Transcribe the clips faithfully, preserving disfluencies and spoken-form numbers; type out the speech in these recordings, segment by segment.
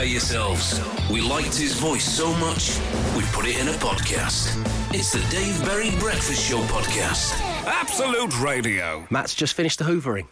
prepare yourselves. We liked his voice so much, we put it in a podcast. It's the Dave Berry Breakfast Show podcast. Absolute Radio. Matt's just finished the hoovering.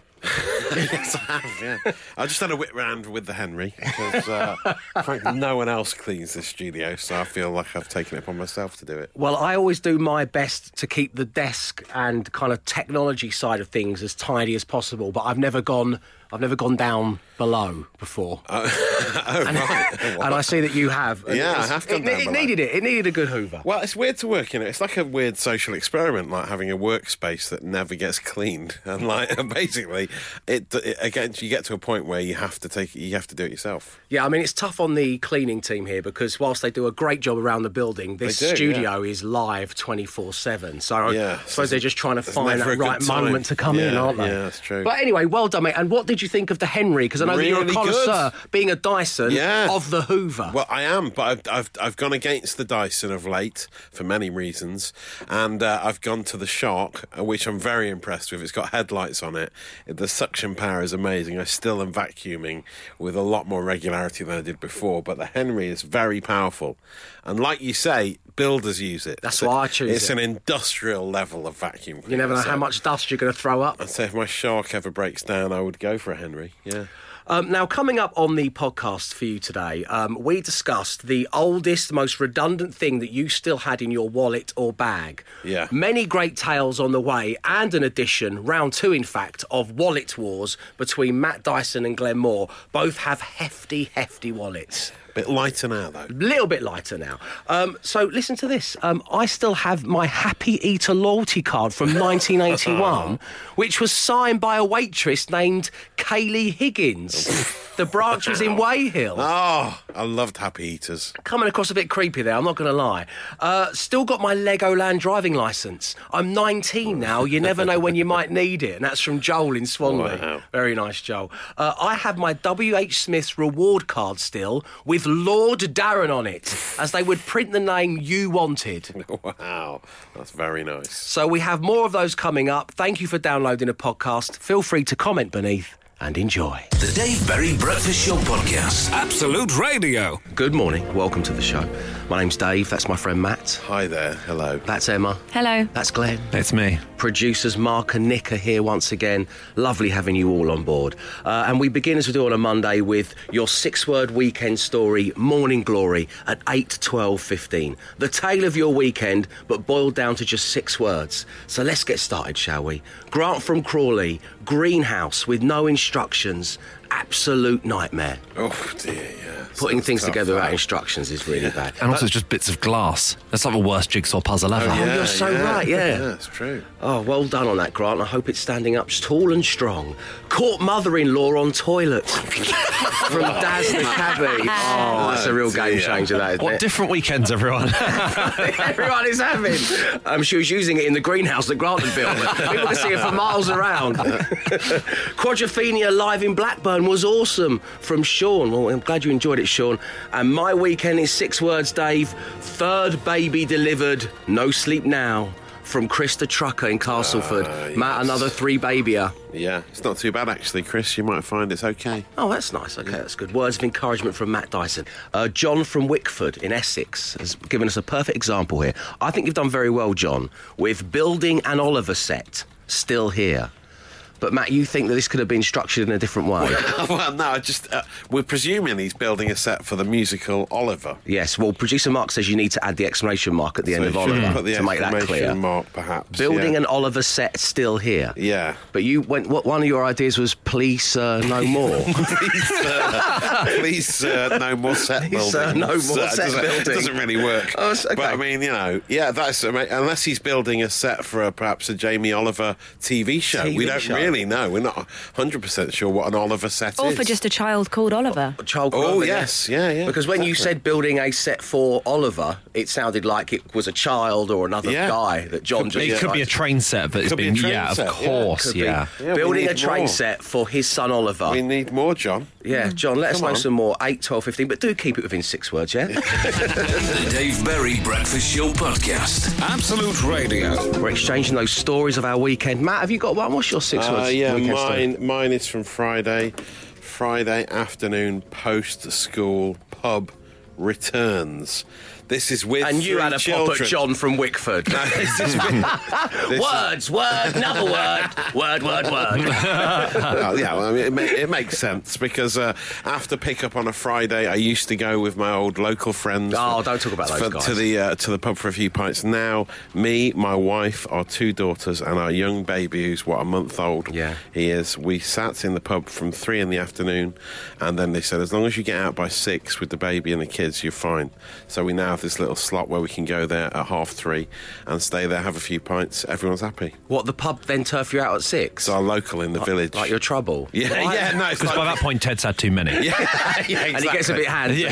Yes, I have, yeah. I just had a whip round with the Henry because, uh, frankly, no one else cleans this studio, so I feel like I've taken it upon myself to do it. Well, I always do my best to keep the desk and kind of technology side of things as tidy as possible, but I've never gone, I've never gone down below before. Uh, oh, and, right. and I see that you have. Yeah, I have gone it, down it, it needed it. It needed a good hoover. Well, it's weird to work in it. It's like a weird social experiment, like having a workspace that never gets cleaned, and like and basically. It, it again, you get to a point where you have to take, you have to do it yourself. Yeah, I mean it's tough on the cleaning team here because whilst they do a great job around the building, this do, studio yeah. is live twenty-four seven. So yeah, I suppose so they're just trying to find that right moment to come yeah, in, aren't they? Yeah, that's true. But anyway, well done, mate. And what did you think of the Henry? Because I know really that you're a connoisseur, good. being a Dyson yeah. of the Hoover. Well, I am, but I've, I've I've gone against the Dyson of late for many reasons, and uh, I've gone to the Shark, which I'm very impressed with. It's got headlights on it. The suction power is amazing. I still am vacuuming with a lot more regularity than I did before, but the Henry is very powerful. And like you say, builders use it. That's so why I choose it's it. It's an industrial level of vacuum. You never know so how much dust you're going to throw up. I'd say if my Shark ever breaks down, I would go for a Henry, yeah. Um, now, coming up on the podcast for you today, um, we discussed the oldest, most redundant thing that you still had in your wallet or bag. Yeah. Many great tales on the way and an edition, round two, in fact, of Wallet Wars between Matt Dyson and Glenn Moore. Both have hefty, hefty wallets. Bit lighter now, though. A little bit lighter now. Um, so listen to this. Um, I still have my Happy Eater loyalty card from nineteen eighty-one, which was signed by a waitress named Kaylee Higgins. The branch was in Weyhill. Oh, I loved Happy Eaters. Coming across a bit creepy there, I'm not going to lie. Uh, still got my Legoland driving licence. I'm nineteen now. You never know when you might need it. And that's from Joel in Swanley. Wow. Very nice, Joel. Uh, I have my W. H. Smith's reward card still with Lord Darren on it, as they would print the name you wanted. Wow, that's very nice. So we have more of those coming up. Thank you for downloading a podcast. Feel free to comment beneath and enjoy. The Dave Berry Breakfast Show podcast. Absolute Radio. Good morning. Welcome to the show. My name's Dave. That's my friend Matt. Hi there. Hello. That's Emma. Hello. That's Glenn. That's me. Producers Mark and Nick are here once again. Lovely having you all on board. Uh, and we begin, as we do on a Monday, with your six-word weekend story, Morning Glory, at eight twelve fifteen. The tale of your weekend, but boiled down to just six words. So let's get started, shall we? Grant from Crawley, greenhouse with no insurance. Instructions, absolute nightmare. Oh dear, yeah. Putting things together without instructions is really yeah. bad. And also but, just bits of glass. That's like the worst jigsaw puzzle ever. Oh, yeah, oh you're so yeah. right, yeah. Yeah, that's true. Oh, well done on that, Grant. I hope it's standing up tall and strong. Caught mother-in-law on toilet from Daz the cabbie. Oh, that's a real game changer, that, isn't what it? What different weekends, everyone. Everyone is having. Um, she was using it in the greenhouse that Grant had built. People could see it for miles around. Quadrophenia live in Blackburn was awesome from Sean. Well, I'm glad you enjoyed it, Sean. And my weekend is six words, Dave. Third baby delivered. No sleep now. From Chris the trucker in Castleford. Uh, yes. Matt, another three-babier. Yeah, it's not too bad, actually, Chris. You might find it's OK. Oh, that's nice. OK, that's good. Words of encouragement from Matt Dyson. Uh, John from Wickford in Essex has given us a perfect example here. I think you've done very well, John, with building an Oliver set still here. But, Matt, you think that this could have been structured in a different way? Well, no, I just... Uh, we're presuming he's building a set for the musical Oliver. Yes, well, producer Mark says you need to add the exclamation mark at the so end of Oliver put the to make that clear. Mark, perhaps. Building yeah. an Oliver set still here. Yeah. But you went... What, one of your ideas was, please, sir, no more. Please, sir. Please, sir, no more set building. Please, sir, no more sir, set building. It doesn't really work. Oh, okay. But, I mean, you know, yeah, that's... Unless he's building a set for a, perhaps a Jamie Oliver T V show. T V we don't show. Really Really, no, we're not one hundred percent sure what an Oliver set or is. Or for just a child called Oliver. A child called oh, Oliver, yes, yeah, yeah. Because when exactly. you said building a set for Oliver, it sounded like it was a child or another yeah. guy that John could, just... It could like, be a train set, but it's been... Be yeah, set, of course, yeah. yeah. yeah building a train more. set for his son Oliver. We need more, John. Yeah, John, let Come us know on. some more. eight, twelve, fifteen, but do keep it within six words, yeah? The Dave Berry Breakfast Show podcast. Absolute Radio. We're exchanging those stories of our weekend. Matt, have you got one? What's your six words? Uh, Uh, yeah, mine, mine is from Friday. Friday afternoon post-school pub returns. This is with And you had a children. pop at John from Wickford. No, this is with, this Words, is... word, another word. Word, word, word. Oh, yeah, well, I mean, it, ma- it makes sense because uh, after pick-up on a Friday, I used to go with my old local friends. Oh, for, don't talk about those for, guys. To the, uh, to the pub for a few pints. Now, me, my wife, our two daughters and our young baby, who's, what, a month old yeah. he is, we sat in the pub from three in the afternoon and then they said, as long as you get out by six with the baby and the kids, you're fine. So we now this little slot where we can go there at half three and stay there, have a few pints. Everyone's happy. What, the pub then turf you out at six? It's our local in the like, village. Like your trouble? Yeah, right. yeah, no. Because like... by that point, Ted's had too many. yeah, yeah, exactly. And he gets a bit handy. Yeah,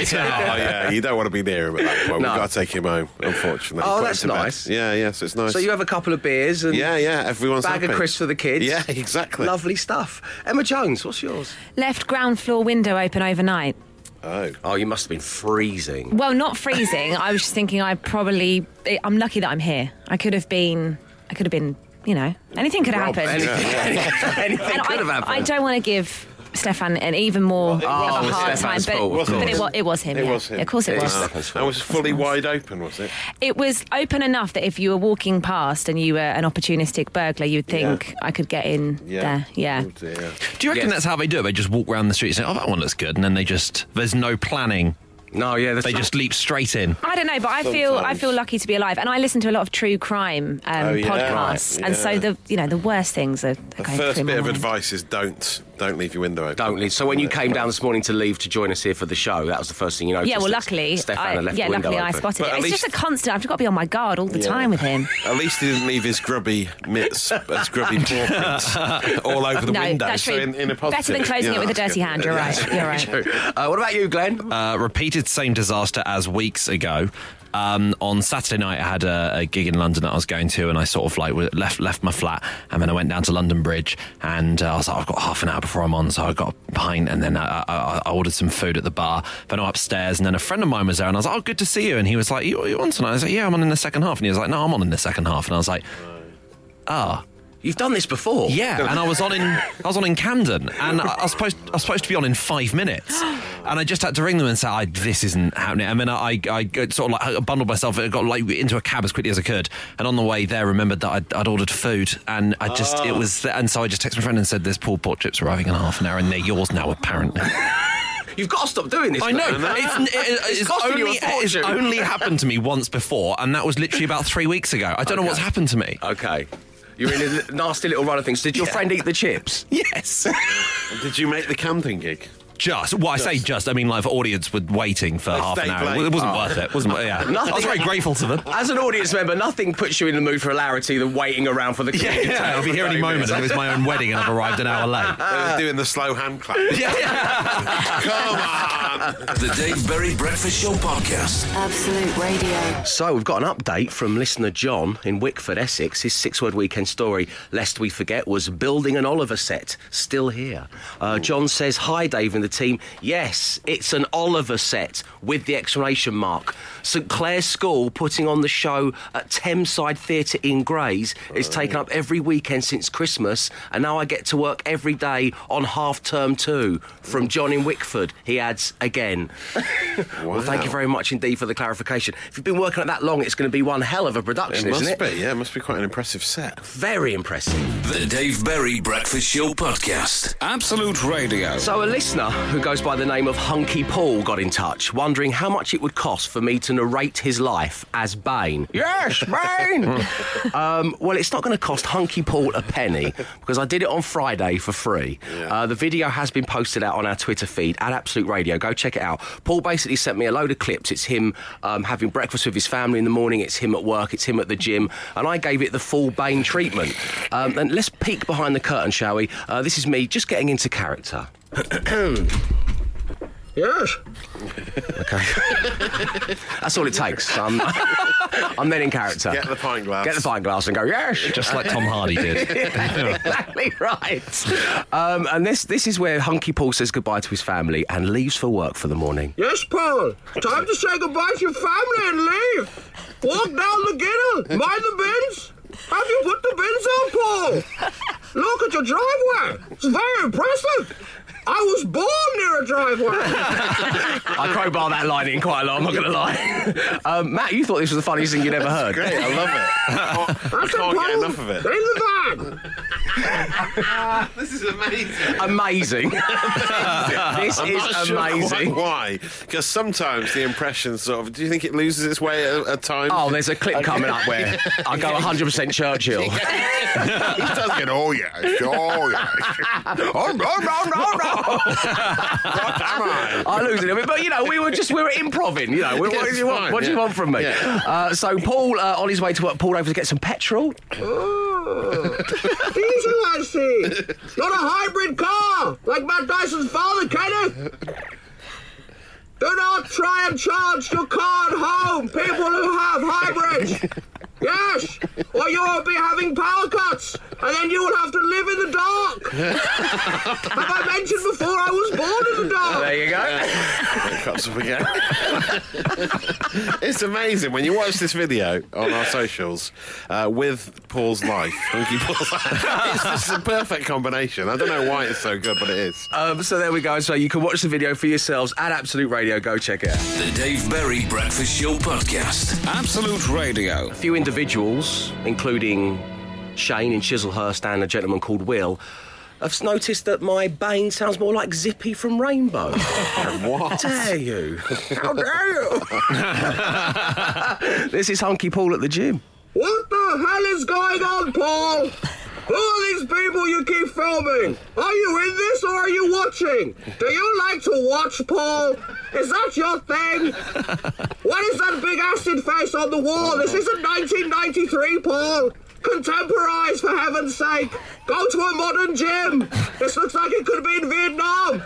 oh, yeah, you don't want to be near him at that point. No. We've got to take him home, unfortunately. Oh, that's nice. Bed. Yeah, yeah, so it's nice. So you have a couple of beers and yeah, yeah, everyone's bag happy. Of crisps for the kids. Yeah, exactly. Lovely stuff. Emma Jones, what's yours? Left ground floor window open overnight. Oh. oh, you must have been freezing. Well, not freezing. I was just thinking I probably... I'm lucky that I'm here. I could have been... I could have been, you know... Anything could have happened. Anything, anything could I, have happened. I don't want to give... Stefan and even more well, of a hard time but, fault, but it, was, it was him it yeah. was him yeah, of course it, it was and it was fully wide open was it it was open enough that if you were walking past and you were an opportunistic burglar you'd think yeah. I could get in yeah. there yeah oh dear. Do you reckon yes. that's how they do it? They just walk around the street and say, oh, that one looks good, and then they just there's no planning. No, yeah, they just leap straight in. I don't know, but I Sometimes. feel I feel lucky to be alive, and I listen to a lot of true crime um, oh, yeah, podcasts, right, yeah. and so the you know the worst things are. are the going first bit of mind. advice is don't don't leave your window open. Don't leave. So when you came down this morning to leave to join us here for the show, that was the first thing you noticed. Yeah, well, luckily, Stefan I, left yeah, the window luckily open. I spotted but it. It's least, just a constant. I've got to be on my guard all the yeah. time with him. At least he didn't leave his grubby mitts, his grubby paw prints all over the no, window. That's true. So in, in a positive, better than closing yeah, it with a dirty hand. You're right. You're right. What about you, Glenn? Repeated. Same disaster as weeks ago. Um, on Saturday night, I had a, a gig in London that I was going to, and I sort of like left left my flat, and then I went down to London Bridge, and uh, I was like, I've got half an hour before I'm on, so I got a pint, and then I, I, I ordered some food at the bar. Then I went upstairs, and then a friend of mine was there, and I was like, oh, good to see you, and he was like, you, you on tonight? I was like, yeah, I'm on in the second half, and he was like, no, I'm on in the second half, and I was like, ah. Oh. You've done this before. Yeah, and I was on in I was on in Camden, and I, I was supposed I was supposed to be on in five minutes, and I just had to ring them and say, I, "This isn't happening." I mean, I I, I sort of like bundled myself, got like into a cab as quickly as I could, and on the way there, remembered that I'd, I'd ordered food, and I just oh. it was, and so I just texted my friend and said, "There's pulled pork chips arriving in half an hour, and they're yours now, apparently." You've got to stop doing this. I know. It's, it's, it's, only, it's only happened to me once before, and that was literally about three weeks ago. I don't okay. know what's happened to me. Okay. You're in a nasty little run of things. Did your yeah. friend eat the chips? Yes. Did you make the Camden gig? Just. Well, I just. say just. I mean, like, the audience were waiting for they half an hour. Late. It wasn't oh. worth it. Wasn't. Yeah. Nothing, I was very grateful to them. As an audience member, nothing puts you in the mood for hilarity than waiting around for the gig. Yeah, yeah. I'll be here any moment. It was my own wedding and I've arrived an hour late. They were doing the slow hand clap. Yeah. Come on. The Dave Berry Breakfast Show Podcast. Absolute Radio. So we've got an update from listener John in Wickford, Essex. His six-word weekend story, lest we forget, was building an Oliver set. Still here. Uh, John says, hi, Dave and the team. Yes, it's an Oliver set with the exclamation mark. St Clair's School putting on the show at Thameside Theatre in Grays. It's taken up every weekend since Christmas, and now I get to work every day on half term two. From John in Wickford, he adds again. Wow. Well, thank you very much indeed for the clarification. If you've been working at that long, it's going to be one hell of a production, it isn't it? Must be, yeah, it must be quite an impressive set. Very impressive. The Dave Berry Breakfast Show Podcast. Absolute Radio. So a listener who goes by the name of Hunky Paul got in touch, wondering how much it would cost for me to narrate his life as Bane. Yes, Bane! um, well, it's not going to cost Hunky Paul a penny, because I did it on Friday for free. Yeah. Uh, the video has been posted out on our Twitter feed, at Absolute Radio. Go check it out. Paul basically sent me a load of clips. It's him um, having breakfast with his family in the morning, it's him at work, it's him at the gym, and I gave it the full Bane treatment. Um, and let's peek behind the curtain, shall we? Uh, this is me just getting into character. Yes. Okay. That's all it takes. I'm, I'm then in character. Get the pint glass. Get the pint glass and go, yes. Just like Tom Hardy did. Yeah, exactly right. Um, and this this is where Hunky Paul says goodbye to his family and leaves for work for the morning. Yes, Paul. Time to say goodbye to your family and leave. Walk down the giddle. Mind the bins. Have you put the bins on, Paul? Look at your driveway. It's very impressive. I was born near a driveway. I crowbar that line in quite a lot, I'm not going to lie. Um, Matt, you thought this was the funniest thing you'd ever heard. Great, I love it. I can't get enough of it. In the van. This is amazing. Amazing. amazing. This I'm is not sure amazing. Quite why? Because sometimes the impression sort of, do you think it loses its way at a time? Oh, there's a clip coming up where I go one hundred percent Churchill. He does get all you. Oh, yeah. Oh, no, no, no, no. What am I? I lose it a bit, but you know, we were just we were improvising. You know, we, what, do you, fine, want, what yeah. do you want from me? Yeah. Uh, so Paul, uh, on his way to work, pulled over to get some petrol. Oh, diesel, I see. Not a hybrid car like Matt Dyson's father, Kenneth. Do not try and charge your car at home, people who have hybrids. Yes, or you will be having power cuts, and then you will have to live in the dark. Have I mentioned before I was born in the dark? Oh, there you go. Yeah. Cuts up again. It's amazing when you watch this video on our socials uh, with Paul's life, Hunky Paul's life. It's just a perfect combination. I don't know why it's so good, but it is. Um, so there we go. So you can watch the video for yourselves at Absolute Radio. Go check it out. The Dave Berry Breakfast Show Podcast. Absolute Radio. A few individuals, including Shane in Chislehurst and a gentleman called Will, I've noticed that my Bane sounds more like Zippy from Rainbow. What? How dare you? How dare you? This is Hunky Paul at the gym. What the hell is going on, Paul? Who are these people you keep filming? Are you in this or are you watching? Do you like to watch, Paul? Is that your thing? What is that big acid face on the wall? This isn't nineteen ninety-three, Paul. Contemporise, for heaven's sake. Go to a modern gym. This looks like it could be in Vietnam.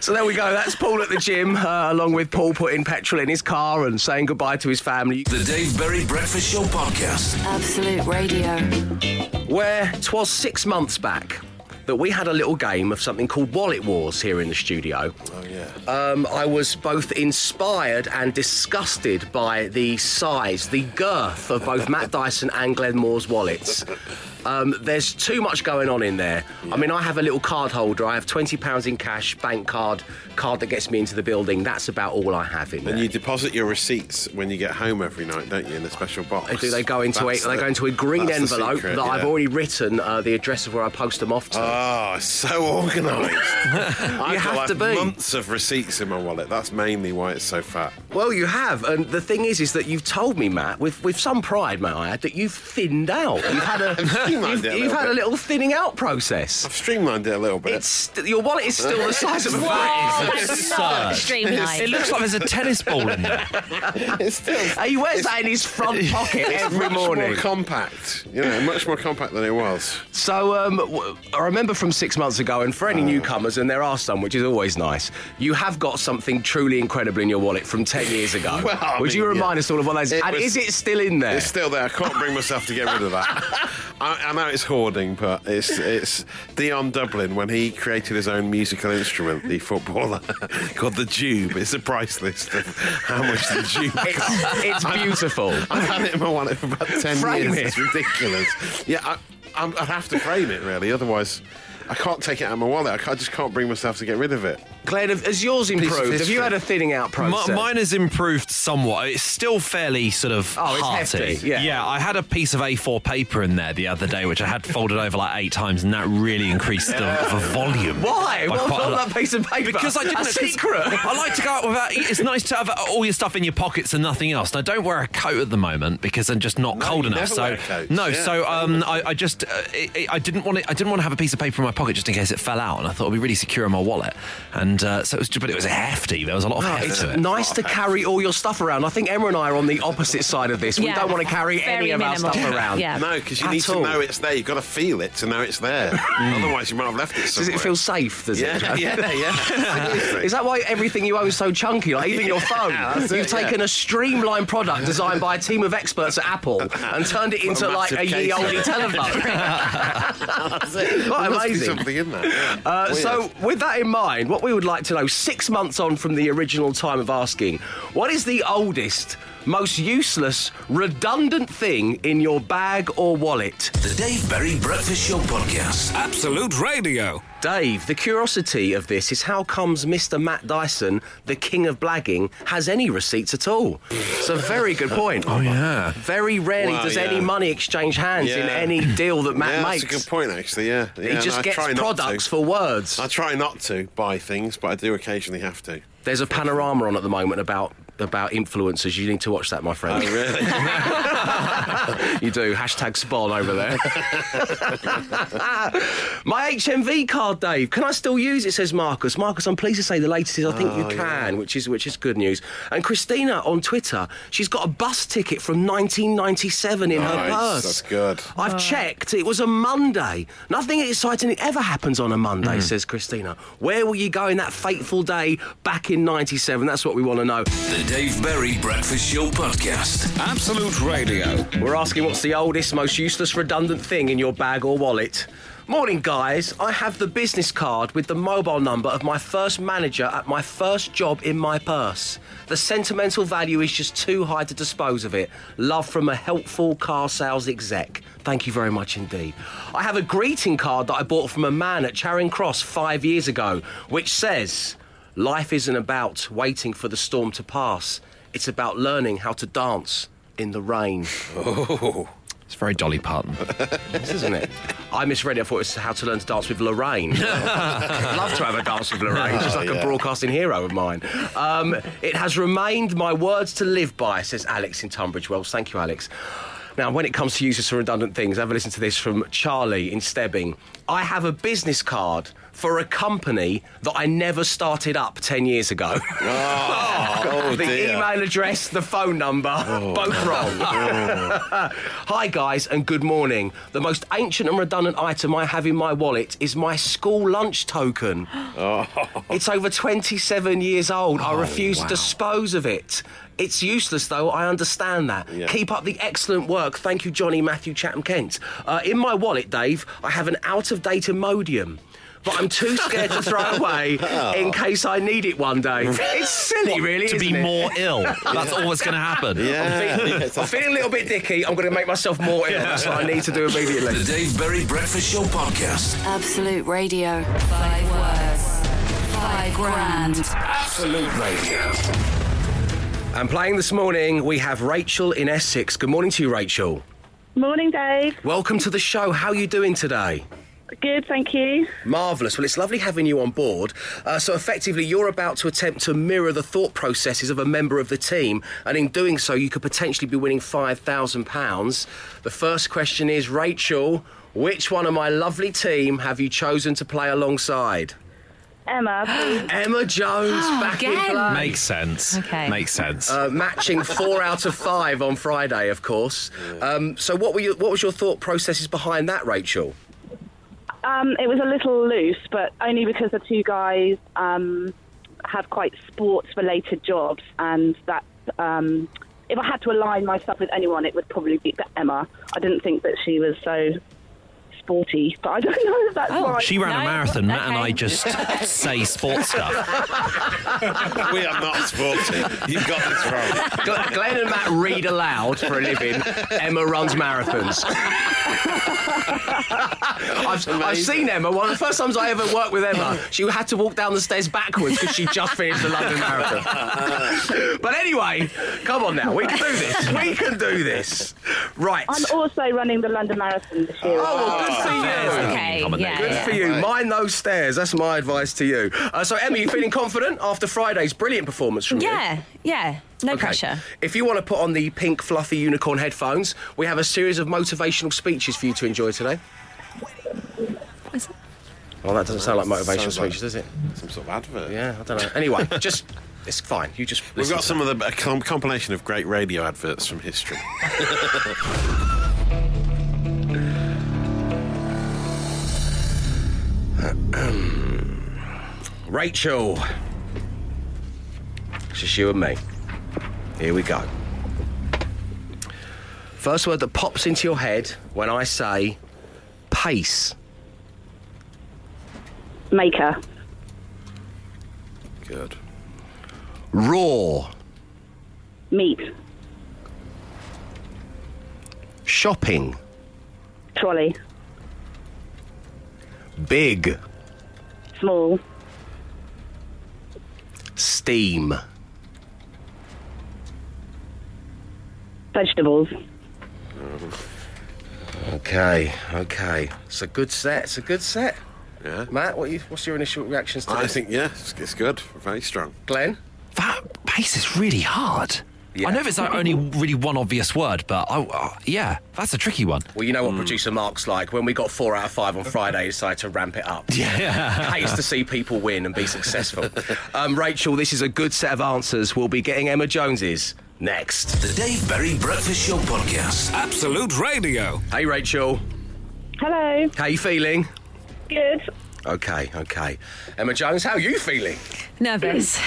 So there we go, that's Paul at the gym, uh, along with Paul putting petrol in his car and saying goodbye to his family. The Dave Berry Breakfast Show Podcast. Absolute Radio. Where 'twas six months back that we had a little game of something called Wallet Wars here in the studio. Oh, yeah. Um, I was both inspired and disgusted by the size, the girth of both Matt Dyson and Glenmore's wallets. Um, there's too much going on in there. Yeah. I mean, I have a little card holder. I have twenty pounds in cash, bank card, card that gets me into the building. That's about all I have in and there. And you deposit your receipts when you get home every night, don't you, in a special box? They go into, a, the, they go into a green envelope secret, that yeah. I've already written uh, the address of where I post them off to. Oh, so organised. I have like to be. Months of receipts in my wallet. That's mainly why it's so fat. Well, you have. And the thing is, is that you've told me, Matt, with, with some pride, Matt, I had, that you've thinned out. You've had a... You've, you've a had bit. a little thinning out process. I've streamlined it a little bit. It's, your wallet is still the size of a bag. It's so streamlined. It looks like there's a tennis ball in there. It's still. He wears that in his front pocket every morning. Much more compact. You know, much more compact than it was. So um, I remember from six months ago, and for any oh. newcomers, and there are some, which is always nice. You have got something truly incredible in your wallet from ten years ago. Well, I Would mean, you remind yeah. us all of what that is? And was, is it still in there? It's still there. I can't bring myself to get rid of that. I, I know it's hoarding, but it's it's Dion Dublin when he created his own musical instrument, the footballer, called the Jube. It's a price list of how much the Jube costs. It's beautiful. I've, I've had it in my wallet for about ten Frame years. It. It's ridiculous. Yeah, I, I'm, I'd have to frame it really, otherwise. I can't take it out of my wallet. I, can't, I just can't bring myself to get rid of it. Glenn, has yours improved? Have you had a thinning out process? M- mine has improved somewhat. It's still fairly sort of oh, hearty. It's hefty, yeah. yeah, I had a piece of A four paper in there the other day, which I had folded over like eight times, and that really increased the, the volume. Why? What was on that piece of paper? Because I didn't. A secret. I like to go out without. It's nice to have all your stuff in your pockets and nothing else. Now, don't wear a coat at the moment because I'm just not no, cold enough. So wear coats. no, yeah, so um, I, I just uh, it, it, I didn't want it. I didn't want to have a piece of paper in my pocket just in case it fell out, and I thought it'd be really secure in my wallet. And uh, so it was, but it was hefty. There was a lot of oh, heft to it. It's nice to carry all your stuff around. I think Emma and I are on the opposite side of this. Yeah, we don't want to carry any minimal. of our stuff yeah. around. Yeah. No, because you At need all. to know it's there. You've got to feel it to know it's there. Mm. Otherwise, you might have left it somewhere. Does it feel safe? Does yeah, it? Yeah, yeah. Is that why everything you own is so chunky? Like even yeah, your phone. You've it, taken yeah. a streamlined product designed by a team of experts at Apple and turned it into like a ye olde telephone. That's it. Well, amazing. something in that. Yeah. Uh, so, with that in mind, what we would like to know, six months on from the original time of asking, what is the oldest, most useless, redundant thing in your bag or wallet? The Dave Berry Breakfast Show Podcast. Absolute Radio. Dave, the curiosity of this is how comes Mister Matt Dyson, the king of blagging, has any receipts at all? It's a very good point. Oh, yeah. Very rarely wow, does yeah. any money exchange hands yeah. in any deal that Matt yeah, makes. That's a good point, actually, yeah. yeah he just gets products for words. I try not to buy things, but I do occasionally have to. There's a panorama on at the moment about... about influencers. You need to watch that, my friend. Oh, really? You do. Hashtag spawn over there. My H M V card, Dave. Can I still use it? Says Marcus. Marcus, I'm pleased to say the latest is I think oh, you can, yeah. which is which is good news. And Christina on Twitter, she's got a bus ticket from nineteen ninety-seven in nice. her purse. That's good. I've oh. checked. It was a Monday. Nothing exciting ever happens on a Monday, mm. says Christina. Where were you going that fateful day back in ninety-seven? That's what we want to know. The Dave Berry Breakfast Show Podcast. Absolute Radio. We're asking what's the oldest, most useless, redundant thing in your bag or wallet. Morning, guys. I have the business card with the mobile number of my first manager at my first job in my purse. The sentimental value is just too high to dispose of it. Love from a helpful car sales exec. Thank you very much indeed. I have a greeting card that I bought from a man at Charing Cross five years ago, which says... life isn't about waiting for the storm to pass. It's about learning how to dance in the rain. Oh, it's very Dolly Parton. This isn't it? I misread it. I thought it was how to learn to dance with Lorraine. I'd love to have a dance with Lorraine. She's like oh, yeah. a broadcasting hero of mine. Um, it has remained my words to live by, says Alex in Tunbridge Wells. Thank you, Alex. Now, when it comes to useless and redundant things, have a listen to this from Charlie in Stebbing. I have a business card for a company that I never started up ten years ago. Oh, oh, the dear. Email address, the phone number, oh, both wrong. Oh. Hi, guys, and good morning. The most ancient and redundant item I have in my wallet is my school lunch token. Oh. It's over twenty-seven years old. Oh, I refuse wow. to dispose of it. It's useless, though. I understand that. Yeah. Keep up the excellent work. Thank you, Johnny, Matthew, Chatham, Kent. Uh, in my wallet, Dave, I have an out-of-date Imodium, but I'm too scared to throw it away oh. in case I need it one day. It's silly, what, really, To isn't be it? more ill. That's yeah. always going to happen. Yeah. I'm, feeling, I'm feeling a little bit dicky. I'm going to make myself more ill. That's what I need to do immediately. The Dave Berry Breakfast Show Podcast. Absolute Radio. Five words. Five grand. Absolute Radio. And playing this morning, we have Rachel in Essex. Good morning to you, Rachel. Morning, Dave. Welcome to the show. How are you doing today? Good, thank you. Marvellous. Well, it's lovely having you on board. Uh, so, effectively, you're about to attempt to mirror the thought processes of a member of the team, and in doing so, you could potentially be winning five thousand pounds. The first question is, Rachel, which one of my lovely team have you chosen to play alongside? Emma. Emma Jones oh, back again. in play. Makes sense. Okay. Makes sense. Uh, matching four out of five on Friday, of course. Um, so what were you, what was your thought processes behind that, Rachel? Um, it was a little loose, but only because the two guys um, have quite sports-related jobs, and that um, if I had to align myself with anyone, it would probably be Emma. I didn't think that she was so... sporty, but I don't know if that's oh, right. She ran no, a marathon. Matt and I just say sports stuff. We are not sporty. You've got this wrong. Glenn and Matt read aloud for a living. Emma runs marathons. I've, I've seen Emma. One of the first times I ever worked with Emma, she had to walk down the stairs backwards because she just finished the London Marathon. But anyway, come on now. We can do this. We can do this. Right. I'm also running the London Marathon this year. Oh, good. For you. Okay. Yeah, Good yeah. for you. Mind those stairs. That's my advice to you. Uh, so, Emma, you feeling confident after Friday's brilliant performance from yeah, you? Yeah, yeah. No okay. pressure. If you want to put on the pink, fluffy unicorn headphones, we have a series of motivational speeches for you to enjoy today. What is it? Well, that doesn't sound like motivational sounds speeches, like does it? Some sort of advert. Yeah, I don't know. Anyway, just... it's fine. You just... We've got some of the... a compilation of great radio adverts from history. Rachel, it's just you and me. Here we go. First word that pops into your head when I say pace. maker. Good. Raw. Meat. Shopping. Trolley. Big. Small. Steam. Vegetables. Okay, okay. It's a good set, it's a good set. Yeah. Matt, what you, what's your initial reactions to I this? think, yeah, it's, it's good. Very strong. Glenn? That bass is really hard. Yeah. I know there's like only really one obvious word, but I, uh, yeah, that's a tricky one. Well, you know what mm. producer Mark's like. When we got four out of five on Friday, he decided to ramp it up. Yeah. Hates to see people win and be successful. um, Rachel, this is a good set of answers. We'll be getting Emma Jones's next. The Dave Berry Breakfast Show Podcast. Absolute Radio. Hey, Rachel. Hello. How you feeling? Good. Okay, okay. Emma Jones, how are you feeling? Nervous.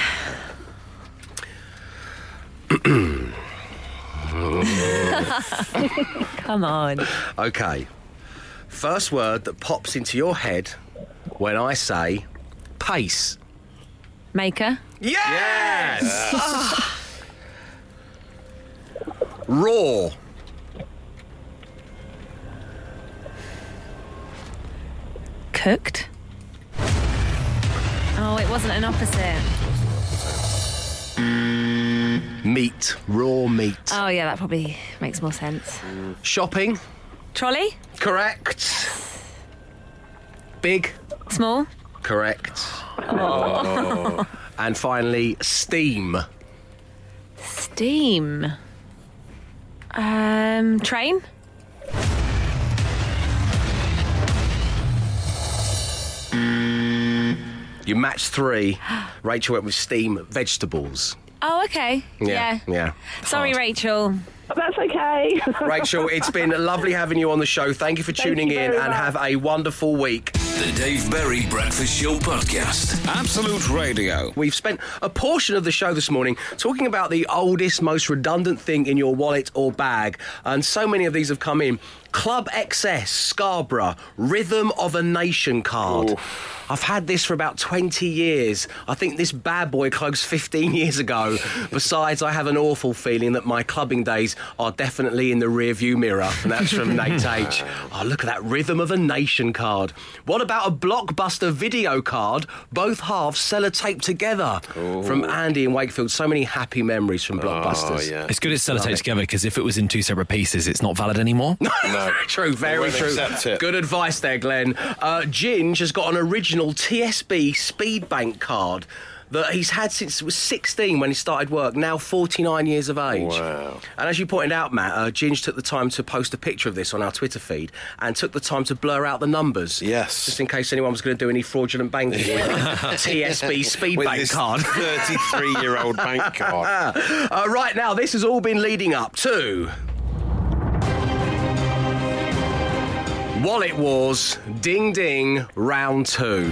Come on. Okay. First word that pops into your head when I say pace. Maker. Yes! yes! Oh. Raw. Cooked. Oh, it wasn't an opposite. Mm. Meat, raw meat. Oh, yeah, that probably makes more sense. Shopping. Trolley. Correct. Big. Small. Correct. Oh. Oh. And finally, steam. Steam. Um, train. You matched three. Rachel went with steam vegetables. Oh, okay. Yeah. Yeah. yeah. Sorry, Rachel. That's okay. Rachel, it's been lovely having you on the show. Thank you for Thank tuning you in much. And have a wonderful week. The Dave Berry Breakfast Show Podcast. Absolute Radio. We've spent a portion of the show this morning talking about the oldest, most redundant thing in your wallet or bag. And so many of these have come in. Club X S, Scarborough, Rhythm of a Nation card. Oof. I've had this for about twenty years. I think this bad boy closed fifteen years ago. Besides, I have an awful feeling that my clubbing days are definitely in the rearview mirror. And that's from Nate H. Oh, look at that Rhythm of a Nation card. What about a Blockbuster video card, both halves sellotaped together? Ooh. From Andy in Wakefield. So many happy memories from Blockbusters. Oh, yeah. It's good it's sellotaped it. together because if it was in two separate pieces, it's not valid anymore. No. True, very true. Good advice there, Glenn. Uh, Ginge has got an original T S B Speedbank card that he's had since he was sixteen when he started work, now forty-nine years of age. Wow. And as you pointed out, Matt, uh, Ginge took the time to post a picture of this on our Twitter feed and took the time to blur out the numbers. Yes. Just in case anyone was going to do any fraudulent banking with T S B Speedbank with this card. thirty-three-year-old bank card. Uh, right now, this has all been leading up to... Wallet Wars, Ding Ding, Round Two.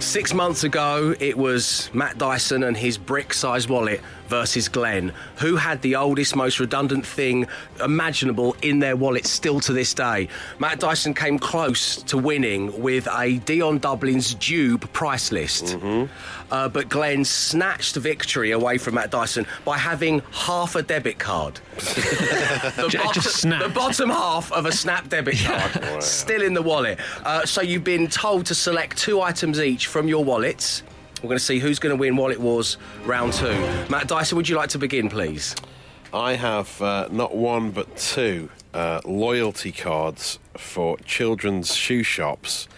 Six months ago, it was Matt Dyson and his brick-sized wallet versus Glenn, who had the oldest, most redundant thing imaginable in their wallet still to this day. Matt Dyson came close to winning with a Dion Dublin's Jube price list. Mm-hmm. Uh, but Glenn snatched victory away from Matt Dyson by having half a debit card. the, J- bottom, the bottom half of a snap debit card, wow. Still in the wallet. Uh, so you've been told to select two items each from your wallets. We're going to see who's going to win Wallet Wars Round two. Matt Dyson, would you like to begin, please? I have uh, not one but two uh, loyalty cards for children's shoe shops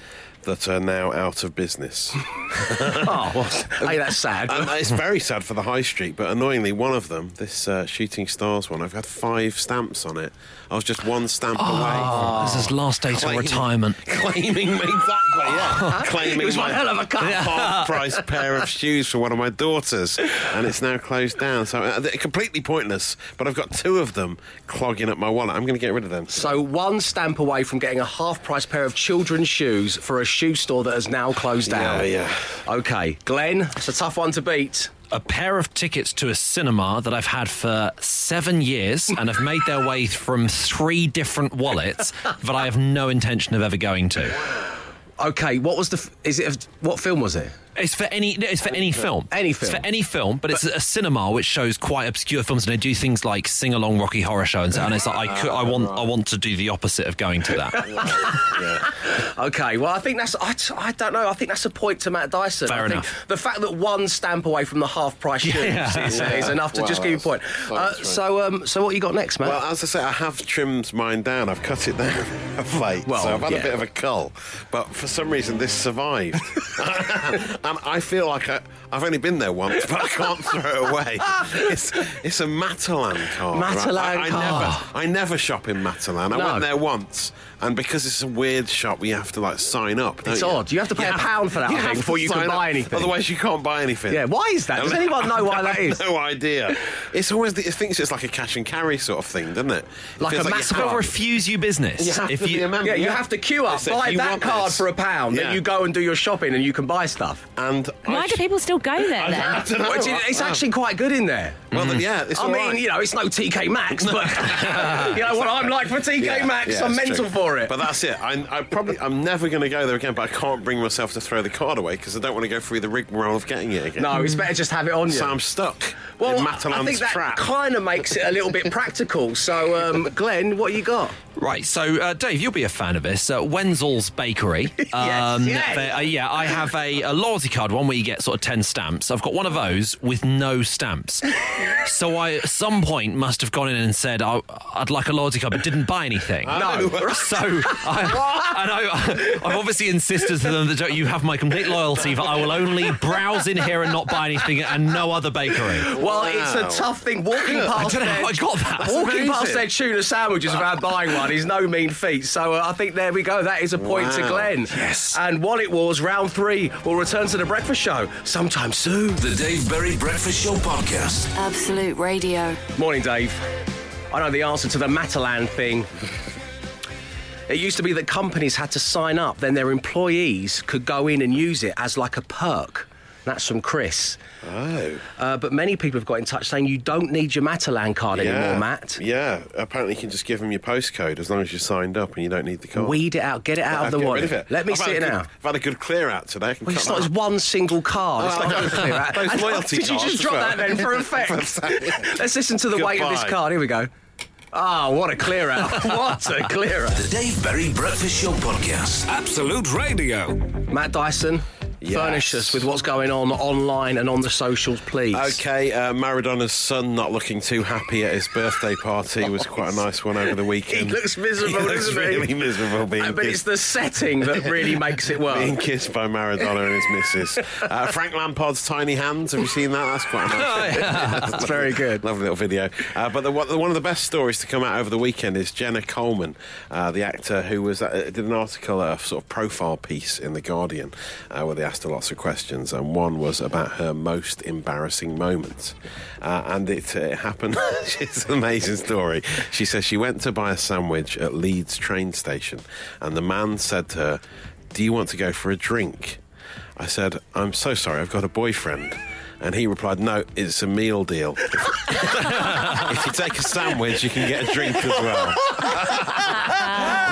that are now out of business. Oh, well, hey, that's sad. And it's very sad for the high street, but annoyingly, one of them, this uh, Shooting Stars one, I've had five stamps on it. I was just one stamp oh, away. This is last day to retirement. Claiming me exactly, yeah. Claiming it was my hell of a cut. Half-priced pair of shoes for one of my daughters, and it's now closed down. So uh, completely pointless, but I've got two of them clogging up my wallet. I'm going to get rid of them. So one stamp away from getting a half-priced pair of children's shoes for a shoe store that has now closed down. Yeah, yeah. Okay, Glenn, it's a tough one to beat. A pair of tickets to a cinema that I've had for seven years and have made their way from three different wallets that I have no intention of ever going to. Okay, what was the? F- is it? A, what film was it? It's for any. It's for any, any film. film. Any film. It's for any film, but, but it's a cinema which shows quite obscure films, and they do things like sing along Rocky Horror Show, and, and it's like I, could, I want, I want to do the opposite of going to that. yeah. Okay, well, I think that's. I, I don't know. I think that's a point to Matt Dyson. Fair I enough. Think the fact that one stamp away from the half price shoes yeah. is, yeah. is enough to well, just give you a point. Uh, so, um, so what you got next, Matt? Well, as I say, I have trimmed mine down. I've cut it down of late, well, so I've had yeah. a bit of a cull, but for some reason this survived. And I feel like I, I've only been there once, but I can't throw it away. It's, it's a Matalan card. Matalan right? I, card. I never, I never shop in Matalan. I no. went there once, and because it's a weird shop, you have to like sign up. It's you? odd. You have to pay yeah. a pound for that you thing before you can up. buy anything. Otherwise, you can't buy anything. Yeah. Why is that? Does I mean, anyone know why that is? I have no idea. It's always the, it thinks it's like a cash and carry sort of thing, doesn't it? it like a like massive. They'll refuse you business. You have if to you, be a member, yeah, yeah, you have to queue up, it's buy that card this. for a pound, yeah. then you go and do your shopping, and you can buy stuff. And why sh- do people still go there then? I, I don't know. It's, it's actually quite good in there. Well, mm. then, yeah, it's I all mean, right. you know, it's no T K Maxx, but you know what I'm like for T K yeah, Maxx, yeah, I'm mental true. for it. But that's it. I, I probably, I'm never going to go there again. But I can't bring myself to throw the card away because I don't want to go through the rigmarole of getting it again. No, it's better just have it on you. So I'm stuck. Well, in Matalan's I think that kind of makes it a little bit practical. So, um, Glenn, what you got? Right, so uh, Dave, you'll be a fan of this. Uh, Wenzel's Bakery. yes, um, yes. They, uh, yeah, I have a, a loyalty card, one where you get sort of ten stamps. I've got one of those with no stamps. So I, at some point, must have gone in and said, oh, I'd like a loyalty card, but didn't buy anything. No. So I, and I, I've obviously insisted to them that you have my complete loyalty, but I will only browse in here and not buy anything and no other bakery. Well, wow. it's a tough thing. Walking past I don't know how I got that. That's walking amazing. past their tuna sandwiches without buying one is no mean feat. So uh, I think there we go. That is a point wow. to Glenn. Yes. And while it was round three, we'll return to the breakfast show sometime soon. The Dave Berry Breakfast Show podcast. Absolute Radio. Morning, Dave. I know the answer to the Matalan thing. It used to be that companies had to sign up, then their employees could go in and use it as like a perk. That's from Chris. Oh. Uh, but many people have got in touch saying you don't need your Matalan card yeah. anymore, Matt. Yeah. Apparently you can just give them your postcode as long as you're signed up and you don't need the card. Weed it out. Get it out of the wallet. Let me I've see it good, now. I've had a good clear-out today. I can well, it's not as one single card. Oh, it's like a clear-out. Those loyalty Did you just drop well. that then for effect? Let's listen to the Goodbye. weight of this card. Here we go. Ah, oh, what a clear-out. What a clear-out. The Dave Berry Breakfast Show Podcast. Absolute Radio. Matt Dyson. Yes. Furnish us with what's going on online and on the socials, please. OK, uh, Maradona's son not looking too happy at his birthday party was quite a nice one over the weekend. He looks miserable, he looks really he? miserable being uh, But kissed. It's the setting that really makes it work. Being kissed by Maradona and his missus. Uh, Frank Lampard's tiny hands, have you seen that? That's quite a nice oh, yeah. That's very good. Lovely little video. Uh, but the, one of the best stories to come out over the weekend is Jenna Coleman, uh, the actor who was uh, did an article, a sort of profile piece in The Guardian, uh, where they asked her lots of questions, and one was about her most embarrassing moment. Uh, and it, uh, it happened, it's an amazing story. She says she went to buy a sandwich at Leeds train station, and the man said to her, "Do you want to go for a drink?" I said, "I'm so sorry, I've got a boyfriend." And he replied, "No, it's a meal deal. If you take a sandwich, you can get a drink as well."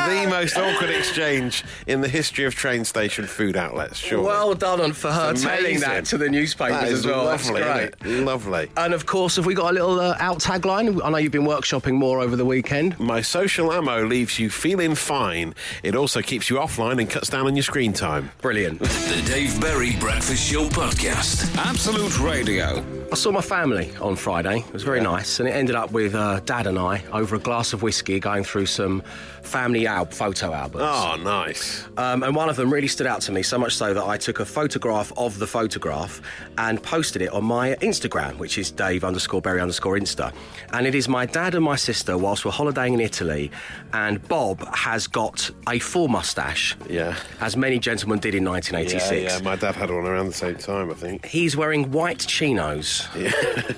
The most awkward exchange in the history of train station food outlets, sure. Well done for her telling that to the newspapers as well. Lovely, isn't it? Lovely. And of course, have we got a little uh, out tagline? I know you've been workshopping more over the weekend. My social ammo leaves you feeling fine. It also keeps you offline and cuts down on your screen time. Brilliant. The Dave Berry Breakfast Show Podcast. Absolute Radio. I saw my family on Friday. It was very yeah. nice, and it ended up with uh, Dad and I over a glass of whiskey going through some family al- photo albums. Oh, nice. Um, and one of them really stood out to me, so much so that I took a photograph of the photograph and posted it on my Instagram, which is Dave underscore Berry underscore Insta. And it is my dad and my sister whilst we're holidaying in Italy, and Bob has got a full moustache, yeah. as many gentlemen did in nineteen eighty-six. Yeah, yeah, my dad had one around the same time, I think. He's wearing white chinos yeah.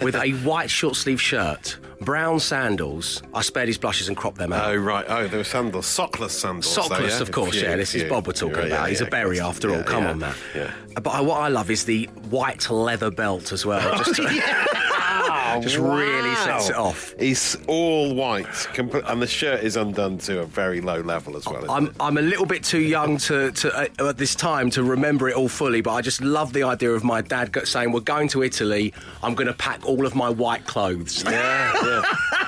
with a white short-sleeve shirt, brown sandals. I spared his blushes and cropped them out. Oh, right. Oh, there were sandals. Sockless sandals. Sockless, though, yeah? of course, few, yeah. This few. is Bob we're talking right, about. Yeah, He's yeah, a berry after yeah, all. Come yeah, on, man. Yeah. But what I love is the white leather belt as well. Oh, just to- yeah. Oh, just wow. really sets it off. He's all white, and the shirt is undone to a very low level as well. I'm I'm a little bit too young to, to uh, at this time to remember it all fully, but I just love the idea of my dad saying, "We're going to Italy. I'm going to pack all of my white clothes." Yeah,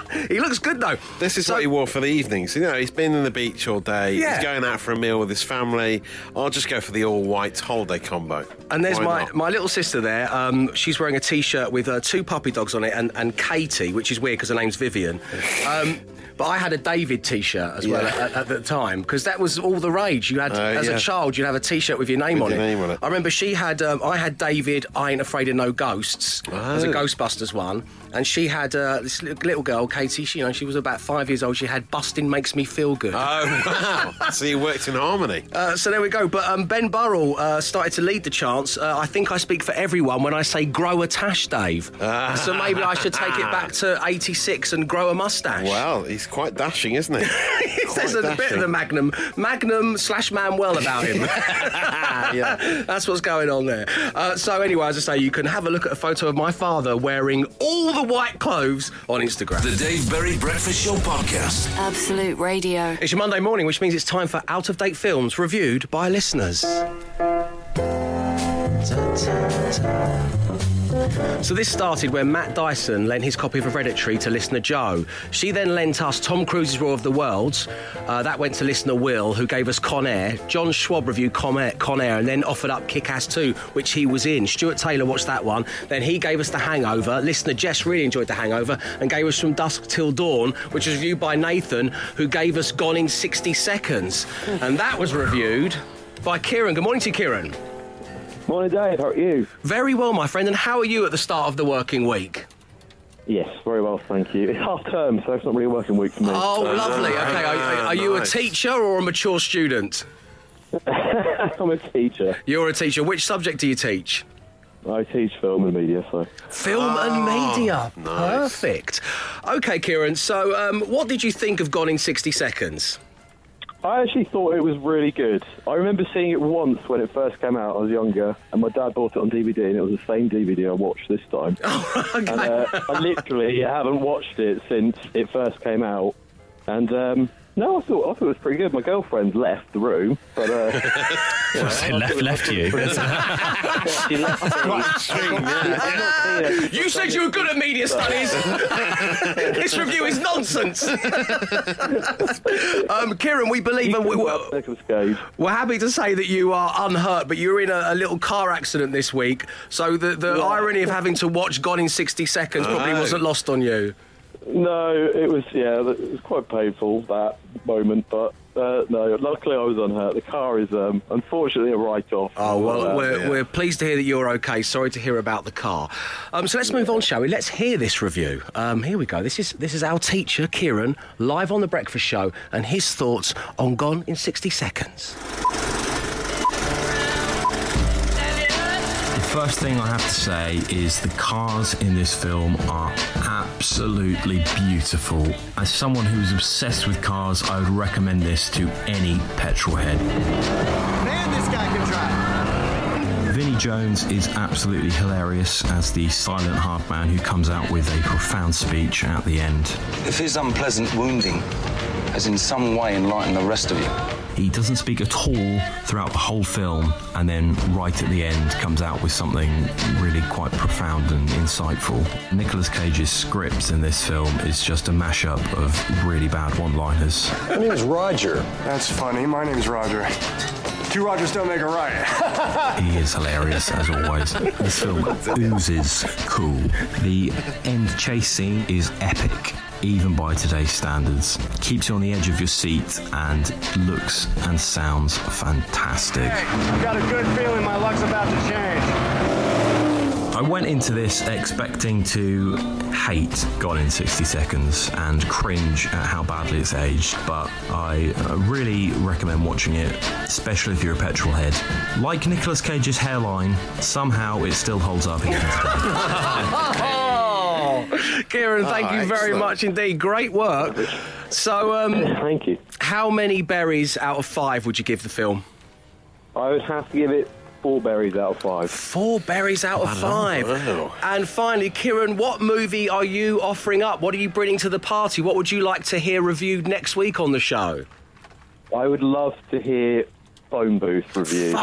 yeah. He looks good though. This is so, what he wore for the evenings. You know, he's been on the beach all day. Yeah. He's going out for a meal with his family. I'll just go for the all white holiday combo. And there's Why my not? my little sister there. Um, she's wearing a T-shirt with uh, two puppy dogs on it and, and Katie, which is weird because her name's Vivian. Um, but I had a David T-shirt as yeah. well at, at the time because that was all the rage. You had uh, as yeah. a child, you'd have a T-shirt with your name, with on, your it. name on it. I remember she had. Um, I had David. I ain't afraid of no ghosts. Oh. It was a Ghostbusters one, and she had uh, this little girl, Katie. She, you know, she was about five years old. She had "Bustin' Makes Me Feel Good." Oh wow! So you worked in harmony. Uh, so there we go. But um, Ben Burrell uh, started to lead the chance. Uh, I think I speak for everyone when I say "Grow a tash, Dave." Uh. So maybe I should take it back to eighty-six and grow a mustache. Well, he's quite dashing, isn't he? There's a dashing. bit of the Magnum, Magnum slash Manuel about him. Yeah. That's what's going on there. Uh, so anyway, as I say, you can have a look at a photo of my father wearing all the white clothes on Instagram. The Dave Berry Breakfast Show Podcast. Absolute Radio. It's your Monday morning, which means it's time for out-of-date films reviewed by listeners. So this started when Matt Dyson lent his copy of Hereditary to listener Joe. She then lent us Tom Cruise's War of the Worlds. Uh, that went to listener Will, who gave us Con Air. John Schwab reviewed Con Air, Con Air and then offered up Kick-Ass two, which he was in. Stuart Taylor watched that one. Then he gave us The Hangover. Listener Jess really enjoyed The Hangover and gave us From Dusk Till Dawn, which was reviewed by Nathan, who gave us Gone in sixty seconds. And that was reviewed by Kieran. Good morning to you, Kieran. Morning, Dave. How are you? Very well, my friend. And how are you at the start of the working week? Yes, very well, thank you. It's half term, so it's not really a working week for me. Oh, so, lovely. Uh, okay, are, are you nice. a teacher or a mature student? I'm a teacher. You're a teacher. Which subject do you teach? I teach film and media, so... Film oh, and media. Nice. Perfect. Okay, Kieran, so um, what did you think of Gone in sixty seconds? I actually thought it was really good. I remember seeing it once when it first came out. I was younger, and my dad bought it on D V D, and it was the same D V D I watched this time. Oh, okay. And, uh, I literally haven't watched it since it first came out. And, um, no, I thought, I thought it was pretty good. My girlfriend left the room, but... Uh, you know, I left, left you? She left me. You said you were good at media studies. This review is nonsense. um, Kieran, we believe... And we, we're, we're happy to say that you are unhurt, but you were in a, a little car accident this week, so the, the yeah. irony of having to watch Gone in sixty seconds oh. probably wasn't lost on you. No, it was, yeah, it was quite painful, that moment, but uh, no, luckily I was unhurt. The car is, um, unfortunately, a write-off. Oh, well, uh, we're, yeah. we're pleased to hear that you're OK. Sorry to hear about the car. Um, so let's move on, shall we? Let's hear this review. Um, here we go. This is this is our teacher, Kieran, live on The Breakfast Show, and his thoughts on Gone in sixty seconds. First thing I have to say is the cars in this film are absolutely beautiful. As someone who's obsessed with cars, I would recommend this to any petrol head. Man, this guy can drive. Vinnie Jones is absolutely hilarious as the silent half man who comes out with a profound speech at the end. If his unpleasant wounding has in some way enlightened the rest of you. He doesn't speak at all throughout the whole film, and then right at the end comes out with something really quite profound and insightful. Nicolas Cage's script in this film is just a mashup of really bad one-liners. My name's Roger. That's funny. My name's Roger. Two Rogers don't make a riot. He is hilarious, as always. This film oozes cool. The end chase scene is epic. Even by today's standards, keeps you on the edge of your seat and looks and sounds fantastic. Hey, I've got a good feeling my luck's about to change. I went into this expecting to hate Gone in sixty seconds and cringe at how badly it's aged, but I really recommend watching it, especially if you're a petrol head. Like Nicolas Cage's hairline, somehow it still holds up even today. Kieran, thank oh, you very excellent. much indeed. Great work. So, um, thank you. How many berries out of five would you give the film? I would have to give it Four berries out of five. Four berries out of five. Wow. And finally, Kieran, what movie are you offering up? What are you bringing to the party? What would you like to hear reviewed next week on the show? I would love to hear Phone Booth reviewed. Oh,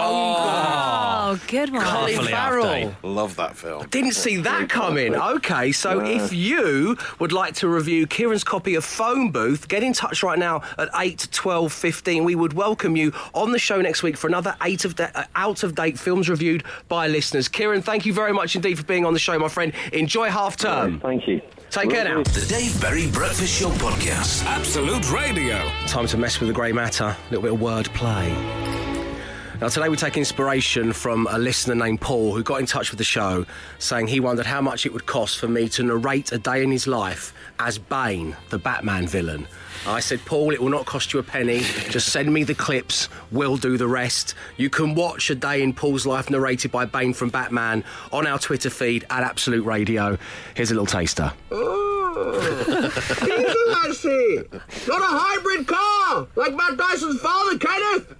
oh good one. Colin Farrell. Love that film. I didn't That's see that coming. Okay, so yeah. If you would like to review Kieran's copy of Phone Booth, get in touch right now at eight twelve fifteen. We would welcome you on the show next week for another eight of de- out-of-date films reviewed by listeners. Kieran, thank you very much indeed for being on the show, my friend. Enjoy half term. Yes, thank you. Take care now. The Dave Berry Breakfast Show Podcast. Absolute Radio. Time to mess with the grey matter. A little bit of word play. Now, today we take inspiration from a listener named Paul who got in touch with the show saying he wondered how much it would cost for me to narrate a day in his life as Bane, the Batman villain. I said, Paul, it will not cost you a penny. Just send me the clips. We'll do the rest. You can watch A Day in Paul's Life narrated by Bane from Batman on our Twitter feed at Absolute Radio. Here's a little taster. Oh, diesel, I see. Not a hybrid car like Matt Dyson's father, Kenneth.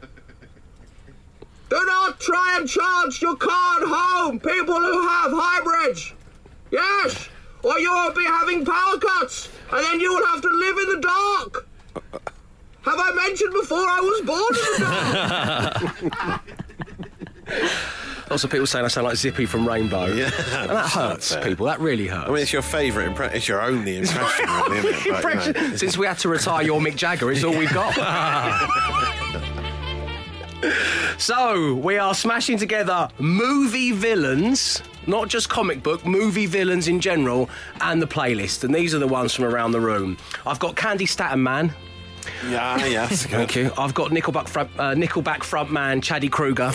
Do not try and charge your car at home, people who have hybrids. Yes, or you will be having power cuts. And then you will have to live in the dark. Have I mentioned before I was born in the dark? Lots of people saying I sound like Zippy from Rainbow. Yeah, and that hurts, people. That really hurts. I mean, it's your favourite impression. It's your only impression. It's my only really, impression. But, you know. Since we had to retire your Mick Jagger, it's all we've got. So, we are smashing together movie villains, not just comic book, movie villains in general, and the playlist. And these are the ones from around the room. I've got Candy Statham Man. Yeah, yeah. Thank you. I've got Nickelback front, uh, Nickelback frontman Chaddy Kruger.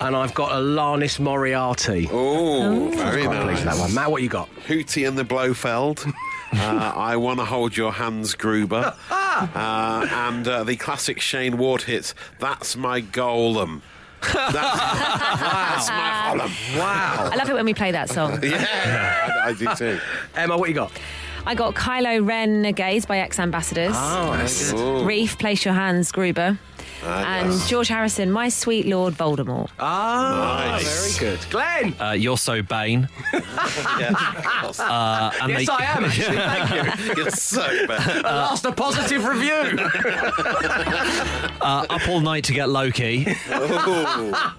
And I've got Alanis Moriarty. Oh, very nice. That one. Matt, what you got? Hootie and the Blofeld. uh, I Want to Hold Your Hands, Gruber. Uh, and uh, the classic Shane Ward hits, That's My Golem. That's, that's my golem. Wow. I love it when we play that song. Yeah, I, I do too. Emma, what you got? I got Kylo Renegades by Ex-Ambassadors. Oh, nice. Reef, Place Your Hands, Gruber. Uh, and yes. George Harrison, My Sweet Lord Voldemort. Ah, oh, nice. Very good. Glenn! Uh, you're so Bane. Yeah, uh, and yes, they... I am, actually. Thank you. You're so Bane. At uh, last, a positive review. uh, Up All Night to Get Loki.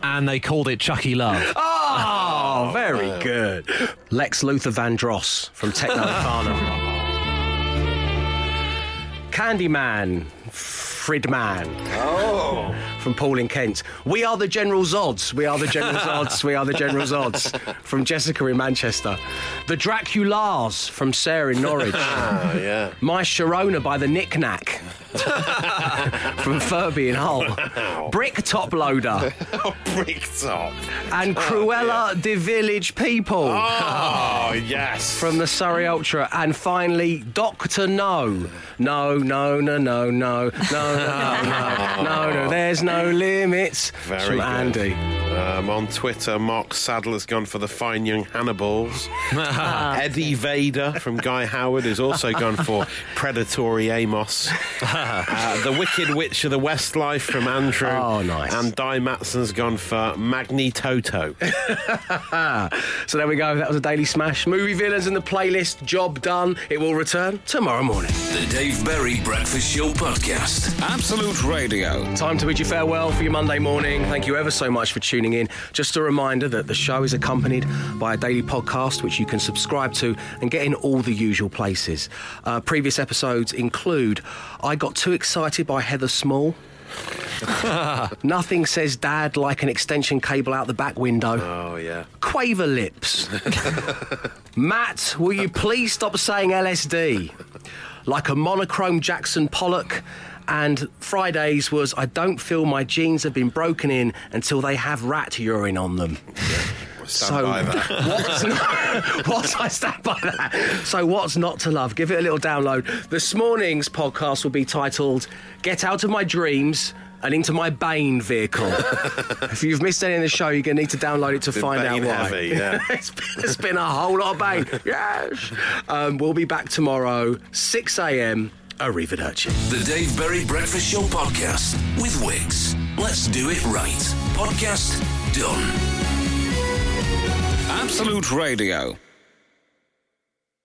And they called it Chucky Love. Oh, oh very wow. good. Lex Luthor Vandross from Technocarno. Candyman. Fridman. Oh. From Paul in Kent. We Are the General's Odds. We Are the General's Odds. We Are the General's Odds. From Jessica in Manchester. The Draculars from Sarah in Norwich. Oh, yeah. My Sharona by the Knick-Knack. From Furby in Hull. Brick Top Loader. Oh, Brick Top. And Cruella oh, yeah. de Village People. Oh, yes. From the Surrey Ultra. And finally, Doctor No. No, no, no, no, no, no. No, no, no, no, there's no limits. Very From good. Andy. Um, on Twitter, Mark Sadler's gone for the Fine Young Hannibals. Eddie Vader from Guy Howard has also gone for Predatory Amos. uh, the Wicked Witch of the Westlife from Andrew. Oh, nice. And Di Matson's gone for Magni-Toto. So there we go. That was a Daily Smash. Movie villains in the playlist. Job done. It will return tomorrow morning. The Dave Berry Breakfast Show Podcast. Absolute Radio. Time to bid you farewell for your Monday morning. Thank you ever so much for tuning in. Just a reminder that the show is accompanied by a daily podcast which you can subscribe to and get in all the usual places. Uh, previous episodes include I Got Too Excited by Heather Small. Nothing says dad like an extension cable out the back window. Oh, yeah. Quaver Lips. Matt, will you please stop saying L S D? Like a monochrome Jackson Pollock. And Fridays was, I don't feel my jeans have been broken in until they have rat urine on them. Yeah, well, stand so by that. What's, not, what's I stand by that? So what's not to love? Give it a little download. This morning's podcast will be titled Get Out of My Dreams and Into My Bane Vehicle. If you've missed any of the show, you're going to need to download it to find Bane out why. Heavy, yeah. it's, been, it's been a whole lot of Bane. Yes. Um, we'll be back tomorrow, six a.m., Arrivederci. The Dave Berry Breakfast Show Podcast with Wix. Let's do it right. Podcast done. Absolute Radio.